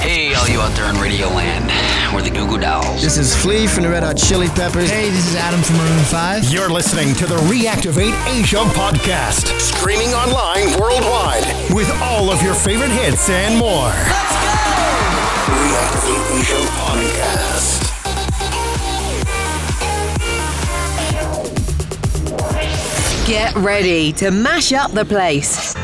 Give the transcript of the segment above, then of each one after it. Hey, all you out there in Radio Land, we're the Goo Goo Dolls. This is Flea from the Red Hot Chili Peppers. Hey, this is Adam from Maroon 5. You're listening to the Reactivate Asia Podcast, streaming online worldwide with all of your favorite hits and more. Let's go! Reactivate Asia Podcast. Get ready to mash up the place.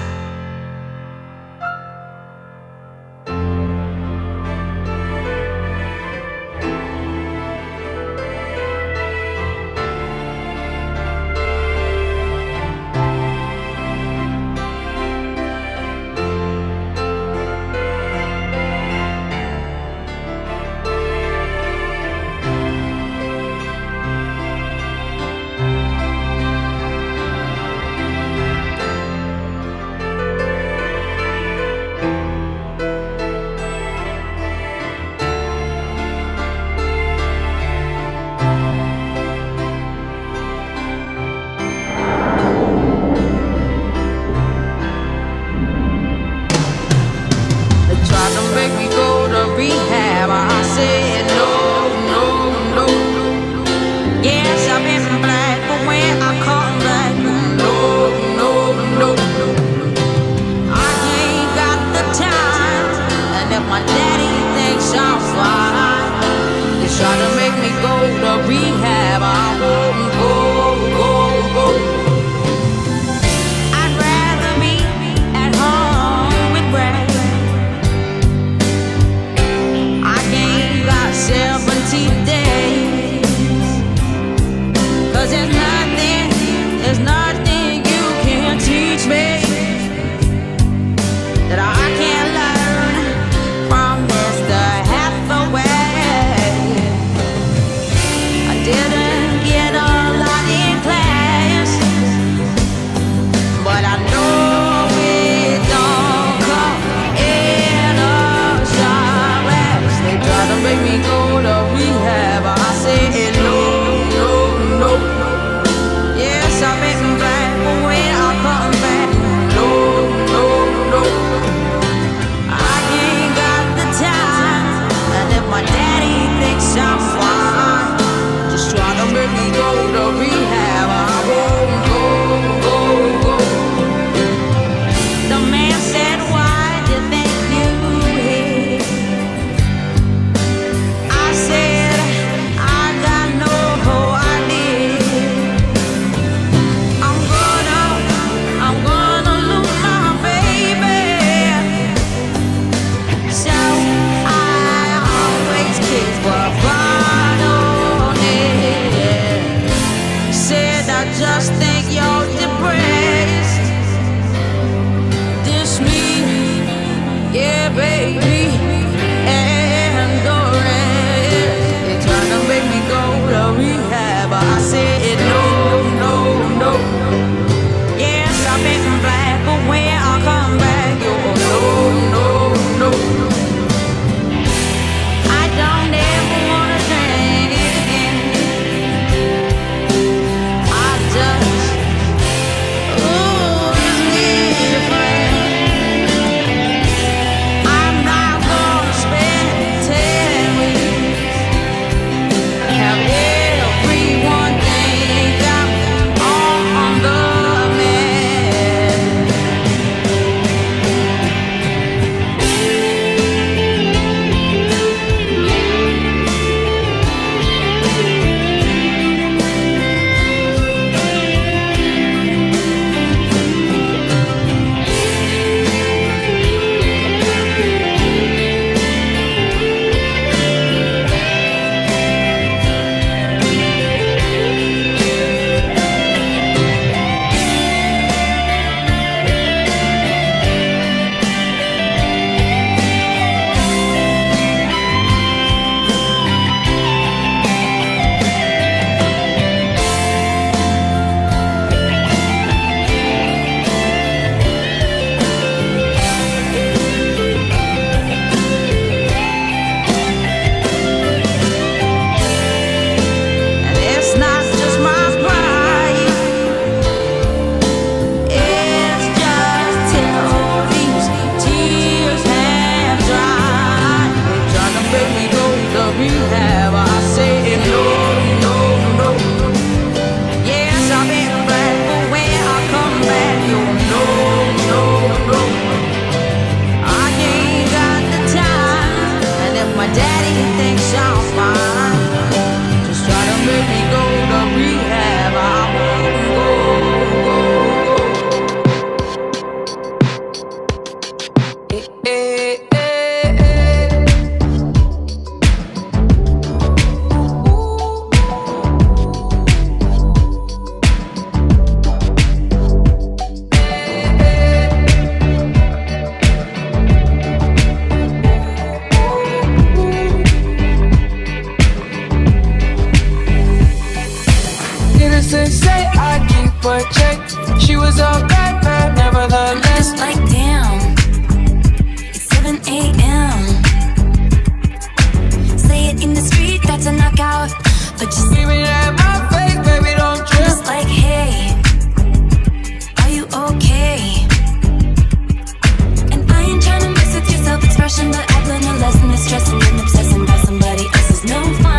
passport check. She was all bad, bad, nevertheless. Like damn, it's 7 a.m. Say it in the street, that's a knockout. But just leave it at my face, baby, don't trip. Just like, hey, are you okay? And I ain't tryna mess with your self-expression, but I've learned a lesson that's stressing and obsessing about somebody else is no fun.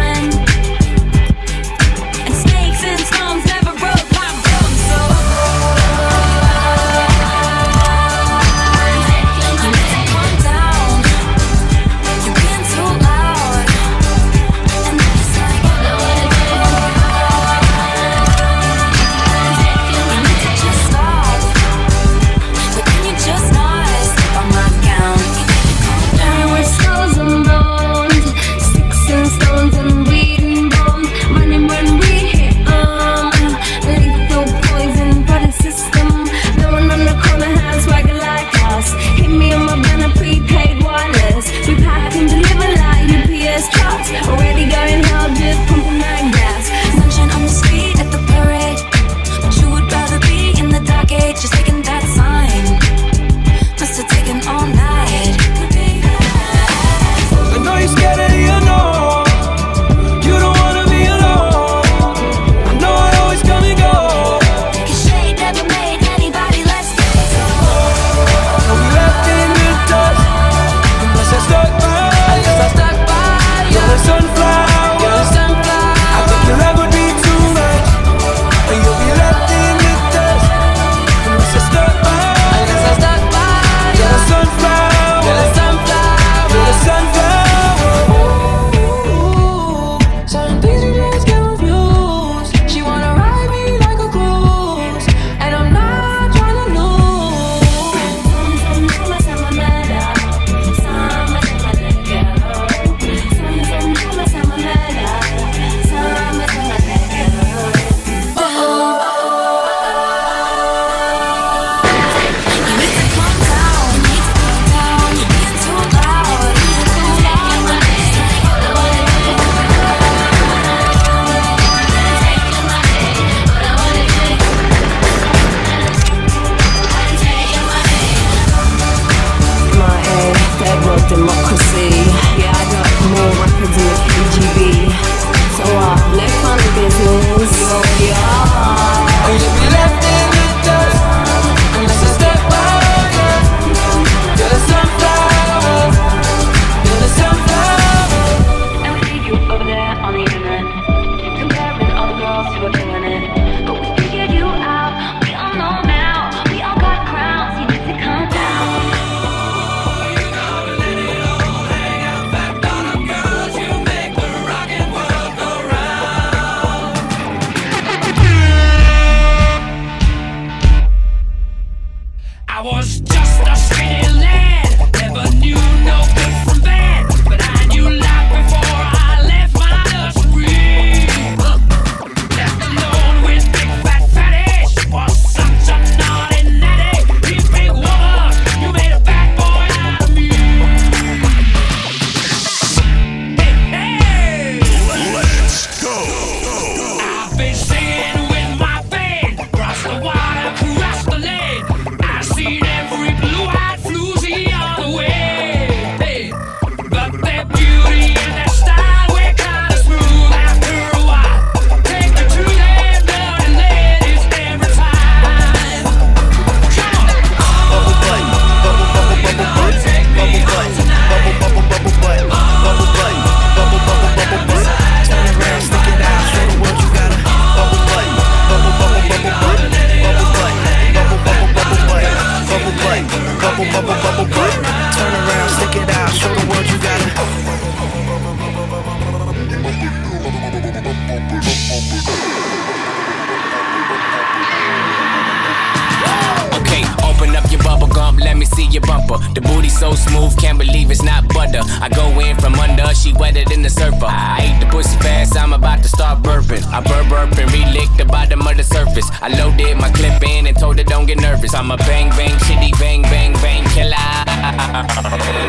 under. I go in from under, she wetter than the surfer. I ate the pussy fast, I'm about to start burping. I burp and relick the bottom of the surface. I loaded my clip in and told her don't get nervous. I'm a bang bang shitty bang bang bang killer.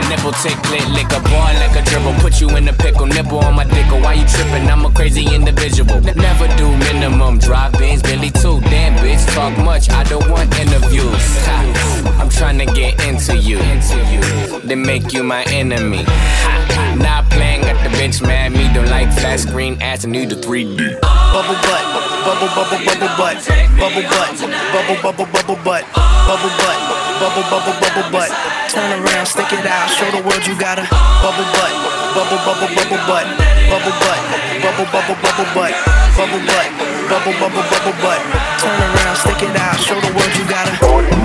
Nipple ticklet, lick a ball like a dribble. Put you in the pickle, nipple on my dickle. Why you tripping? I'm a crazy individual. Never do minimum drive-ins, Billy too. Damn bitch, talk much, I don't want interviews. I'm trying to get into you, then make you my enemy. Not playing, got the bitch mad. Me don't like flat screen ass and need the 3D. Bubble butt, bubble bubble bubble butt, bubble butt, bubble bubble bubble butt, bubble butt, bubble bubble bubble butt. Turn around, stick it out, show the world you got a bubble butt, bubble bubble bubble butt, bubble butt, bubble bubble bubble butt, bubble butt, bubble bubble bubble butt. Turn around, stick it out, show the world you got a oh my God.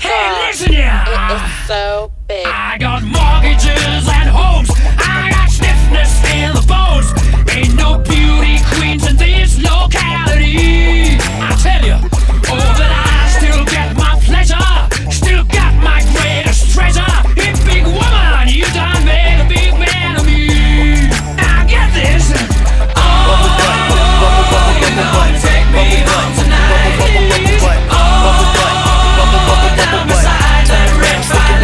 Hey, listen here. It is so big. I got mortgages and homes. I got stiffness in the bones. Ain't no beauty queens in this locality. I tell you, oh, but I still get my pleasure. Still got my greatest treasure. Hey, big woman, you done made a big man of me. Now get this. Oh, you know, take me home tonight. Oh, down beside the river. Y'all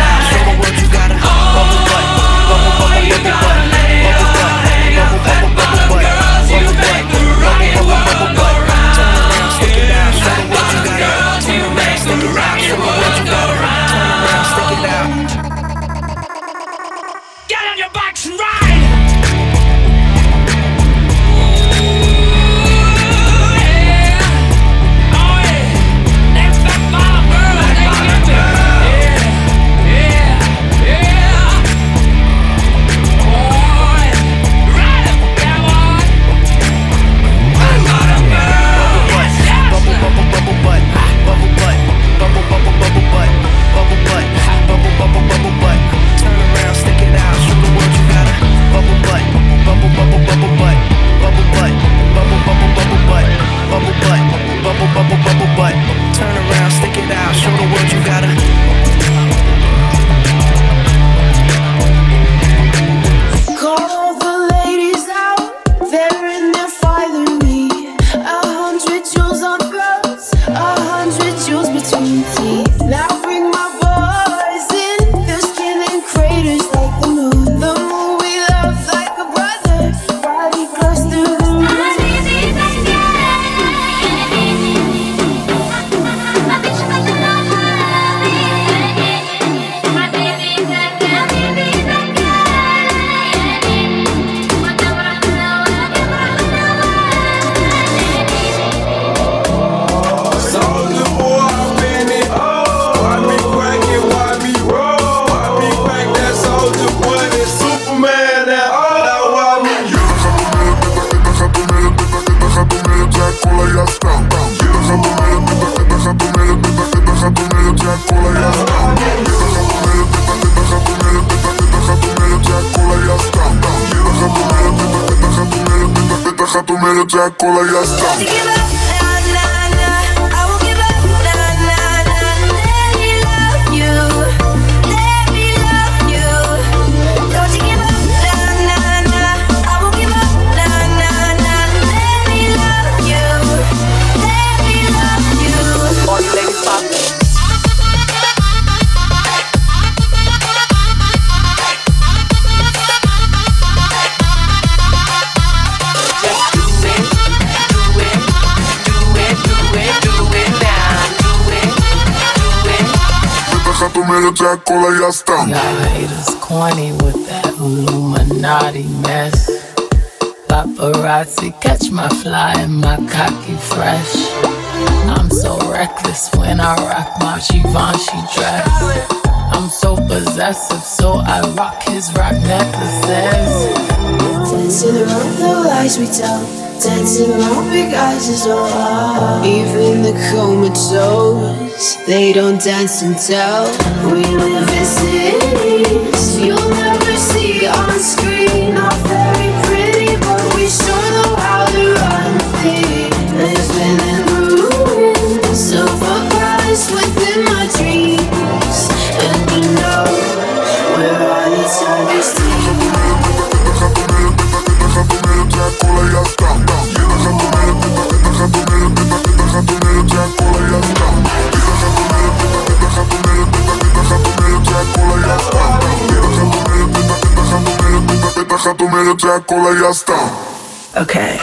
haters corny with that Illuminati mess. Paparazzi catch my fly and my cocky fresh. I'm so reckless when I rock my Givenchy dress. I'm so possessive, so I rock his rock necklaces. Dancing around the lies we tell, dancing around big eyes is all. Even the comatose, they don't dance and tell. We live in cities you'll never see on screen. Not very pretty, but we sure know how to run things. Living in ruins of a palace Okay.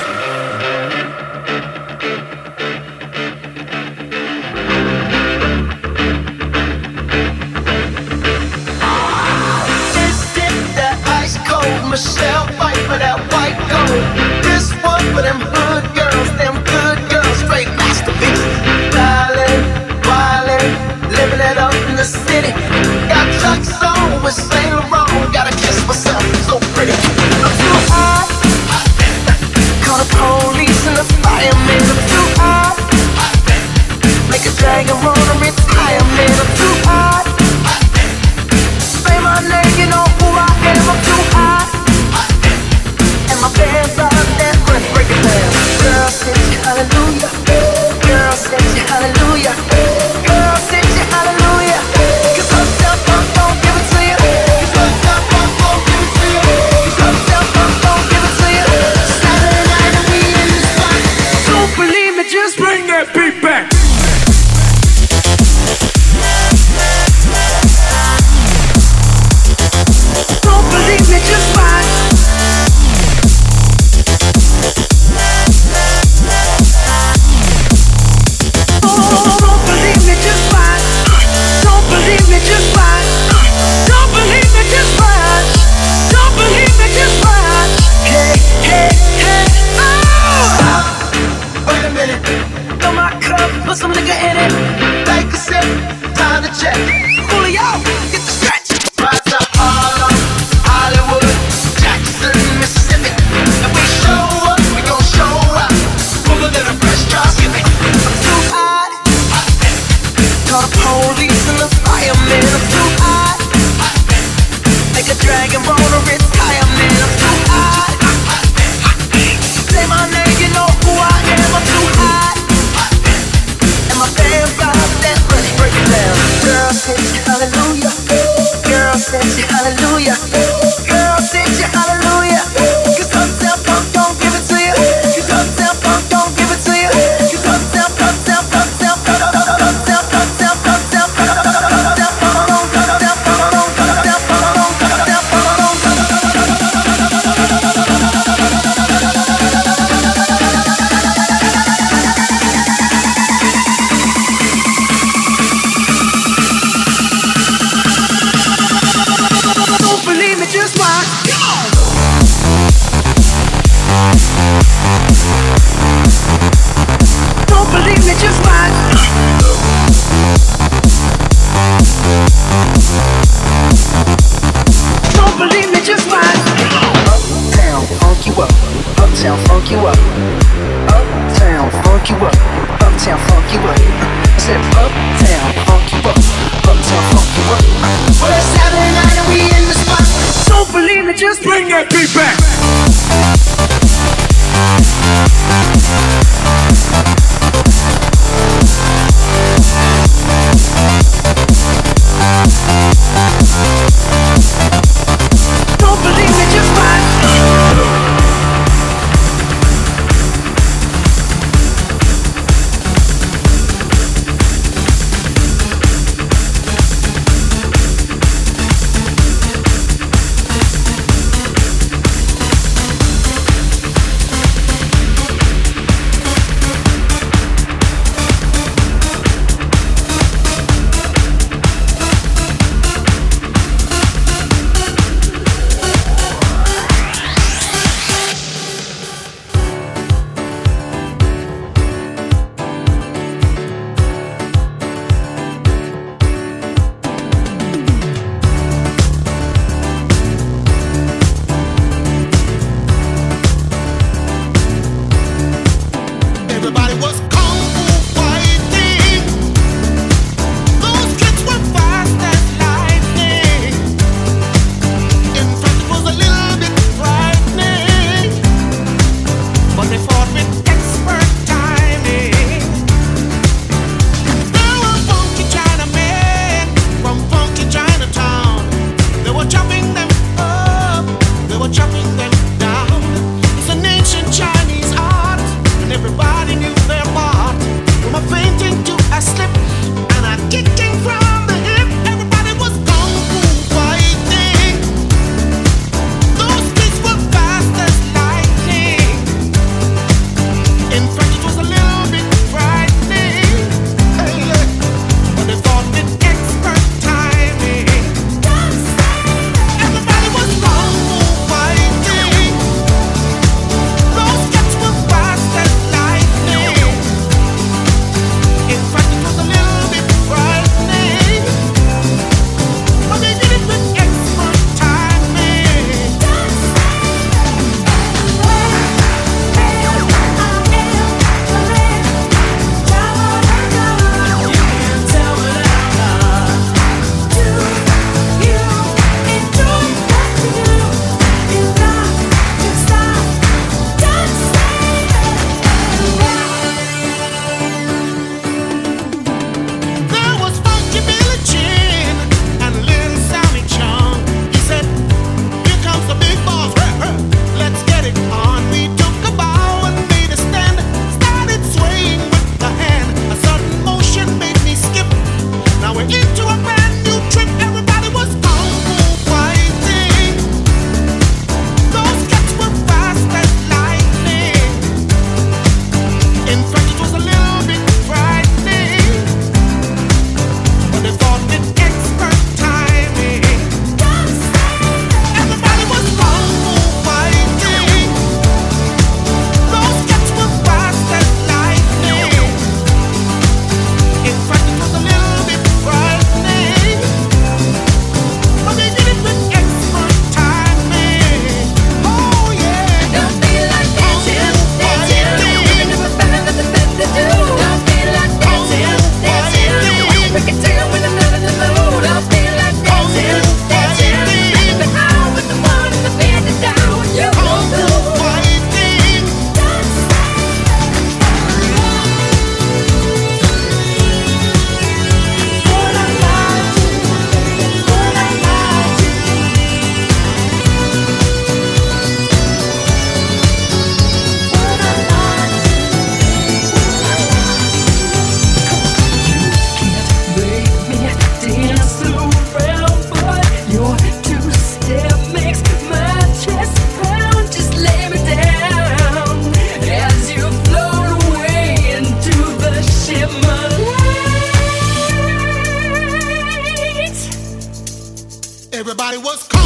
everybody was cold.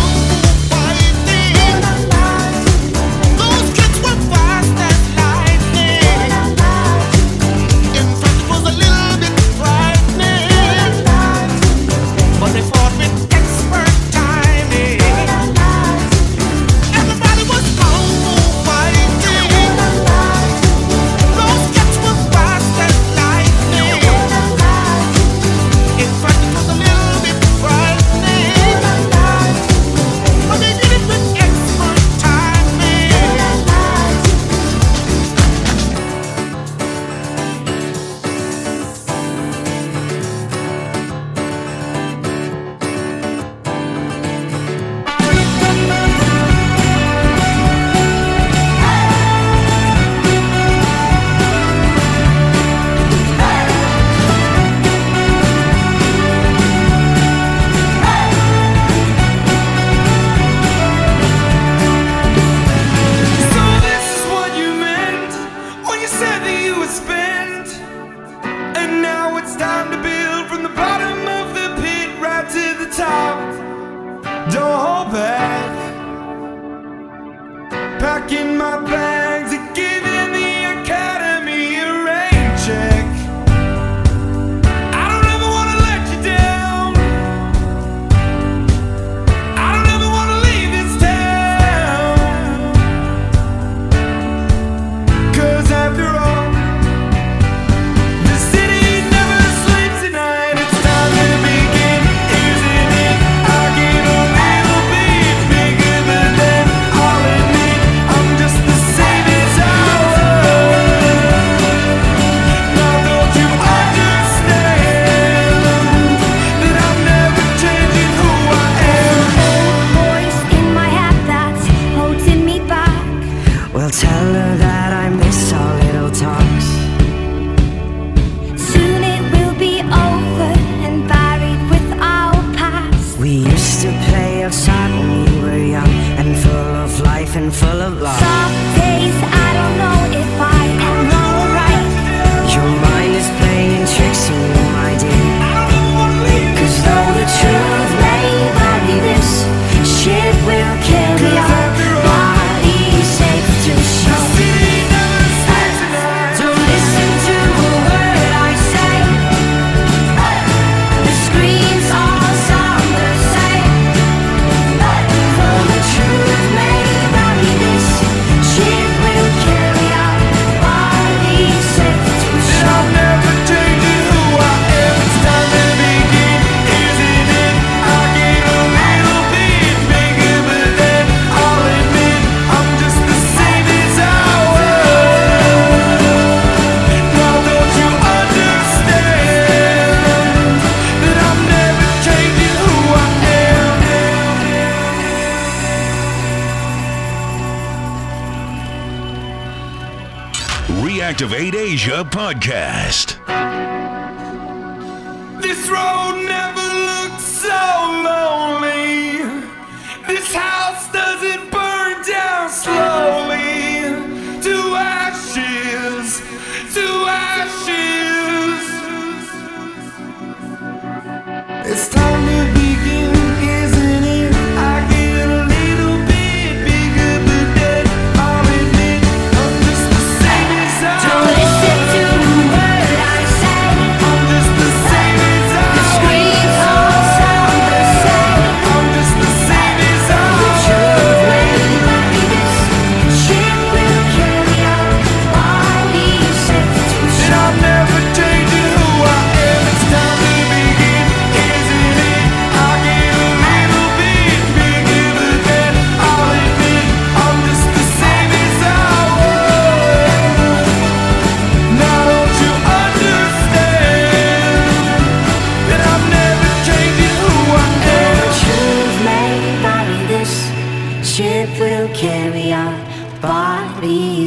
Reactivate Asia Podcast. This road never looked so lonely. This house doesn't burn down slowly. To ashes, to ashes. It's time to be.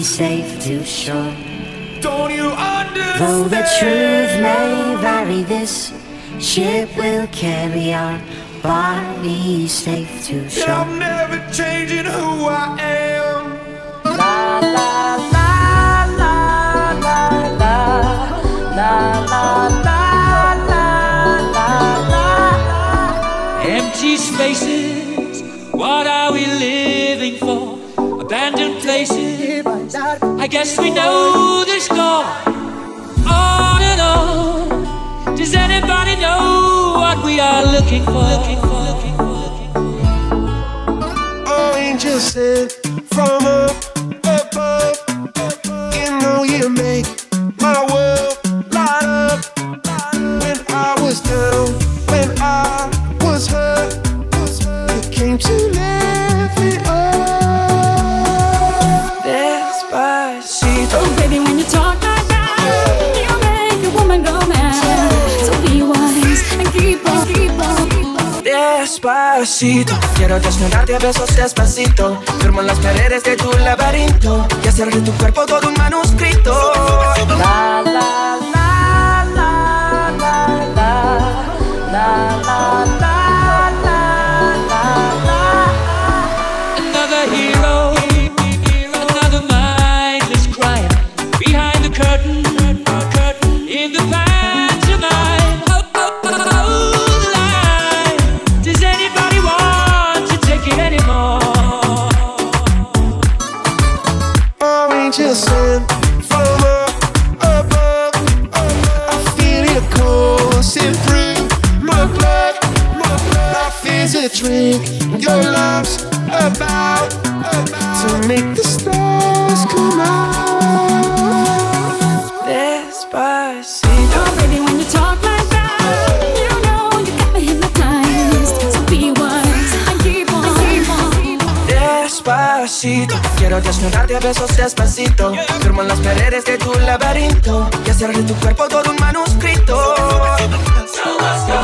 Safe to shore. Don't you understand? Though the truth may vary, this ship will carry our bodies safe to shore. I'm never changing who I am. La la la la la la la la la la la. Empty spaces. abandoned places. I guess we know the score. On and on. Does anybody know what we are looking for? Angels said from above, you know you make my world light up. When I was down, when I was hurt, you came to lift me up. Despacito. Oh baby, when you talk like that, you make a woman go mad. So be wise and keep on. Despacito. Quiero desnudarte a besos despacito. Firmo en las paredes de tu laberinto y hacer de tu cuerpo todo un manuscrito. La la la la la la la la la. Drink your love's about to make the stars come out. Despacito. Oh baby, when you talk like that, you know you got me hypnotized. So be wise and keep on. Despacito. Quiero desnudarte a besos despacito. Firmo en las paredes de tu laberinto y hacer de tu cuerpo todo un manuscrito. So let's go.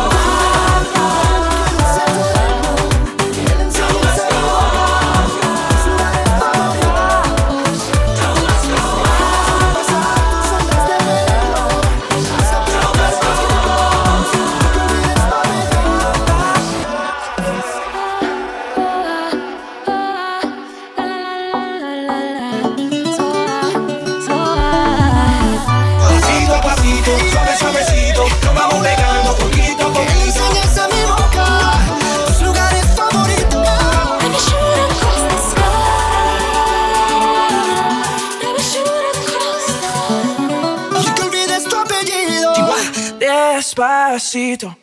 Despacito.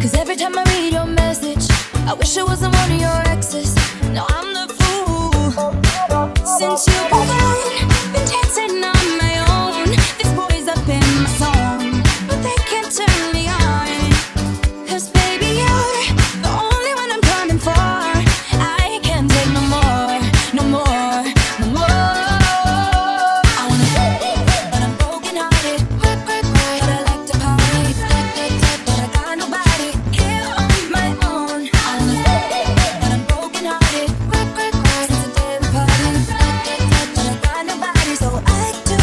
Cause every time I read your message, I wish I wasn't one of your exes. Now I'm the fool. Since you were gone, been dancing on my own. These boys up in my zone, but they can't turn me on. Cause baby, you're the only one I'm coming for. I can't take no more, no more, no more. I wanna party, but I'm broken hearted. But I like to party, but I got nobody here on my own. I wanna party, but I'm broken hearted. Since the day we parted, but I got nobody, so I do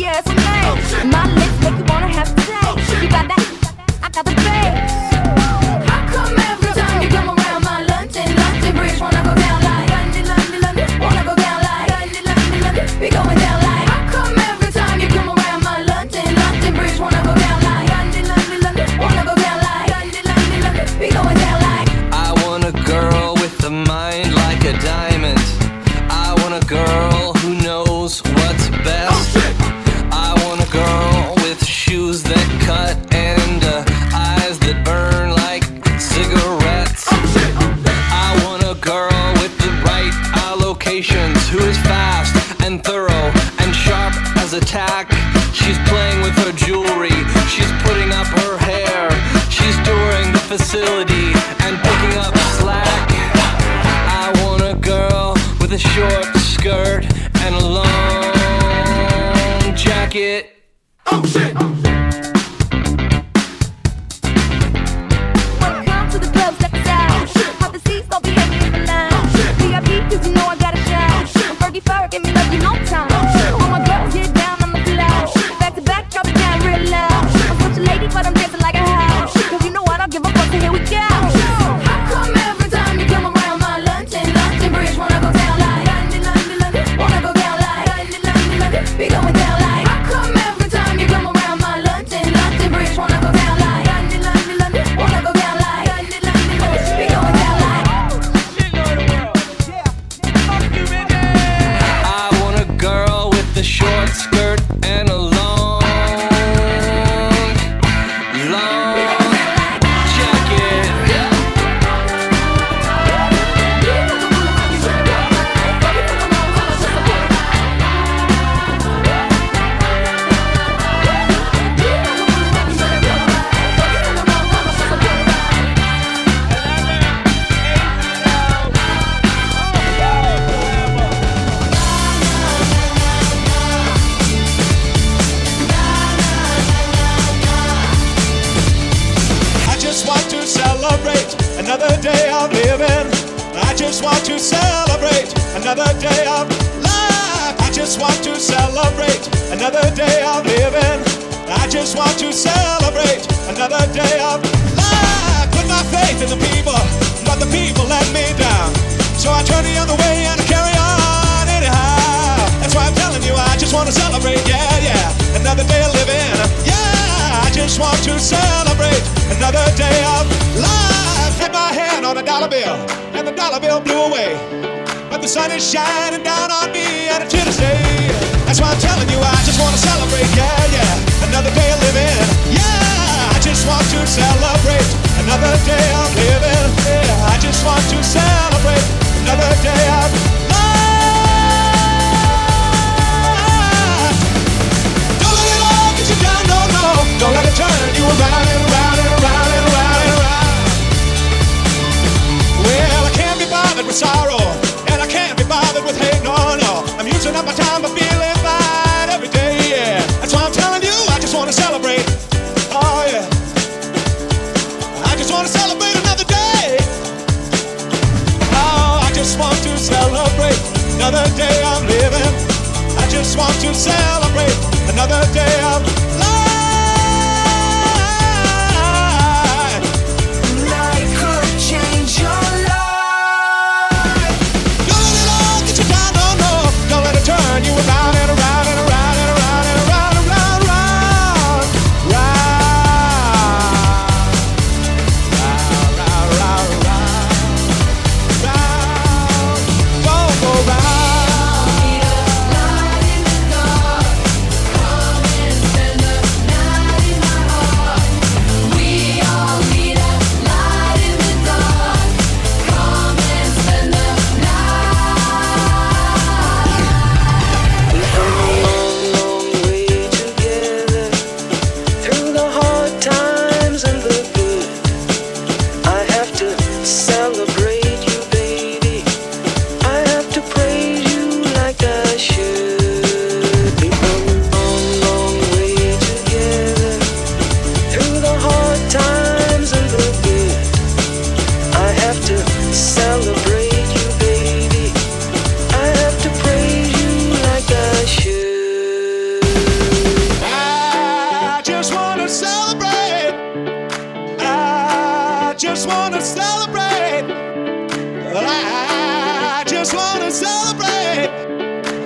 yes, oh, my lips make you wanna have sex. Oh, you got that, I got the bass. How come every time you come around my London bridge wanna go down like London, wanna go down like London, we going down.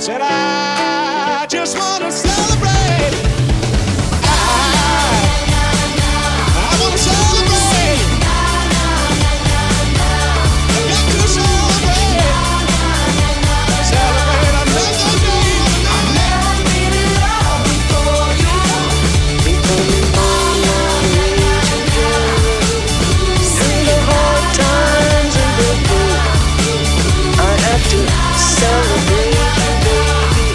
Said I just wanna celebrate. I wanna celebrate. I got to celebrate. Celebrate another day. I've never been in love before you. In the hard times and the good, I have to celebrate. Baby,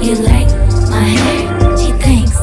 You like my hair, she thinks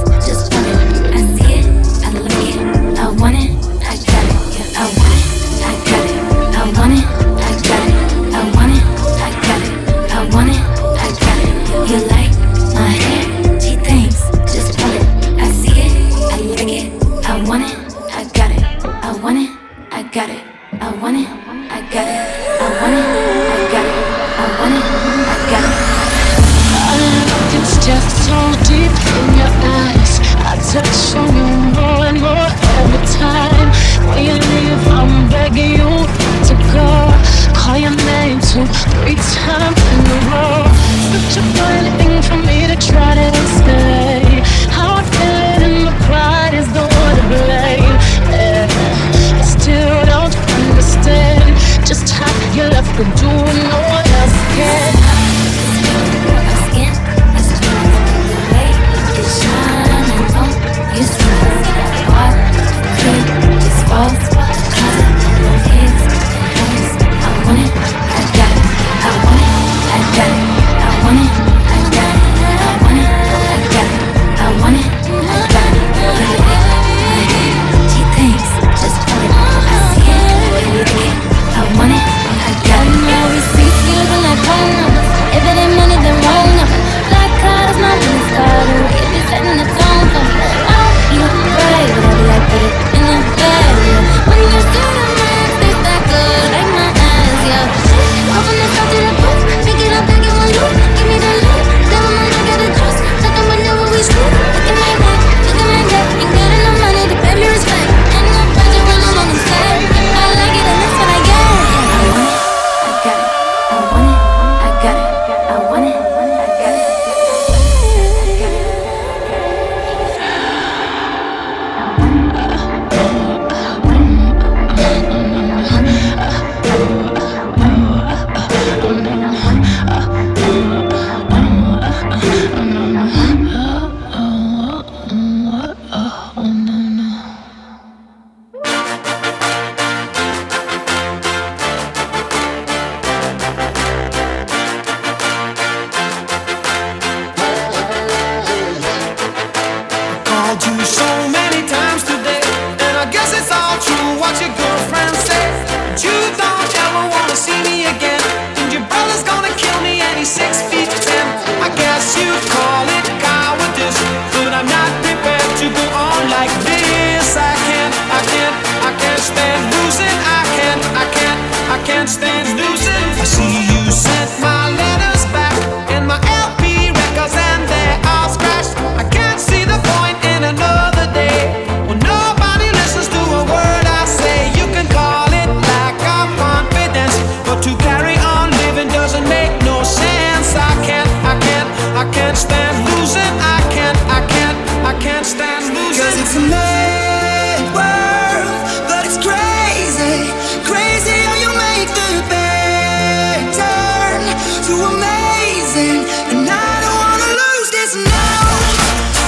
stand losing. Cause it's a mad world, but it's crazy, crazy how you make the bad turn to amazing. And I don't wanna lose this now.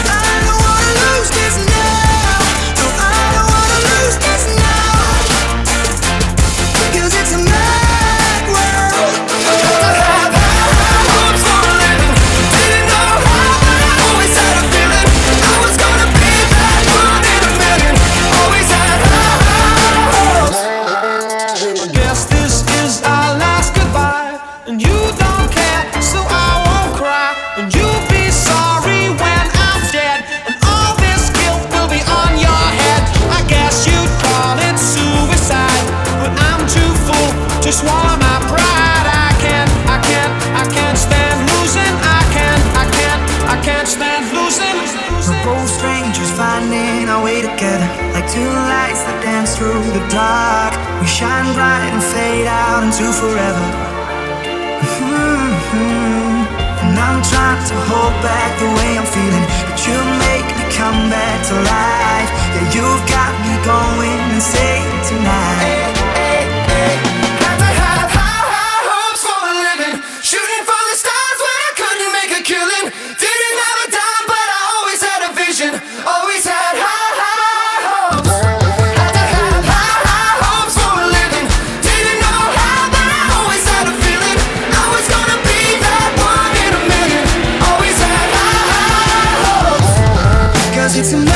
I don't wanna lose this now. No, I don't wanna lose this now. Cause it's a mad world. Just want my pride. I can't stand losing. I can't stand losing. We're both strangers finding our way together, like two lights that dance through the dark. We shine bright and fade out into forever. And I'm trying to hold back the way I'm feeling, but you make me come back to life. Yeah, you've got me going insane tonight. It's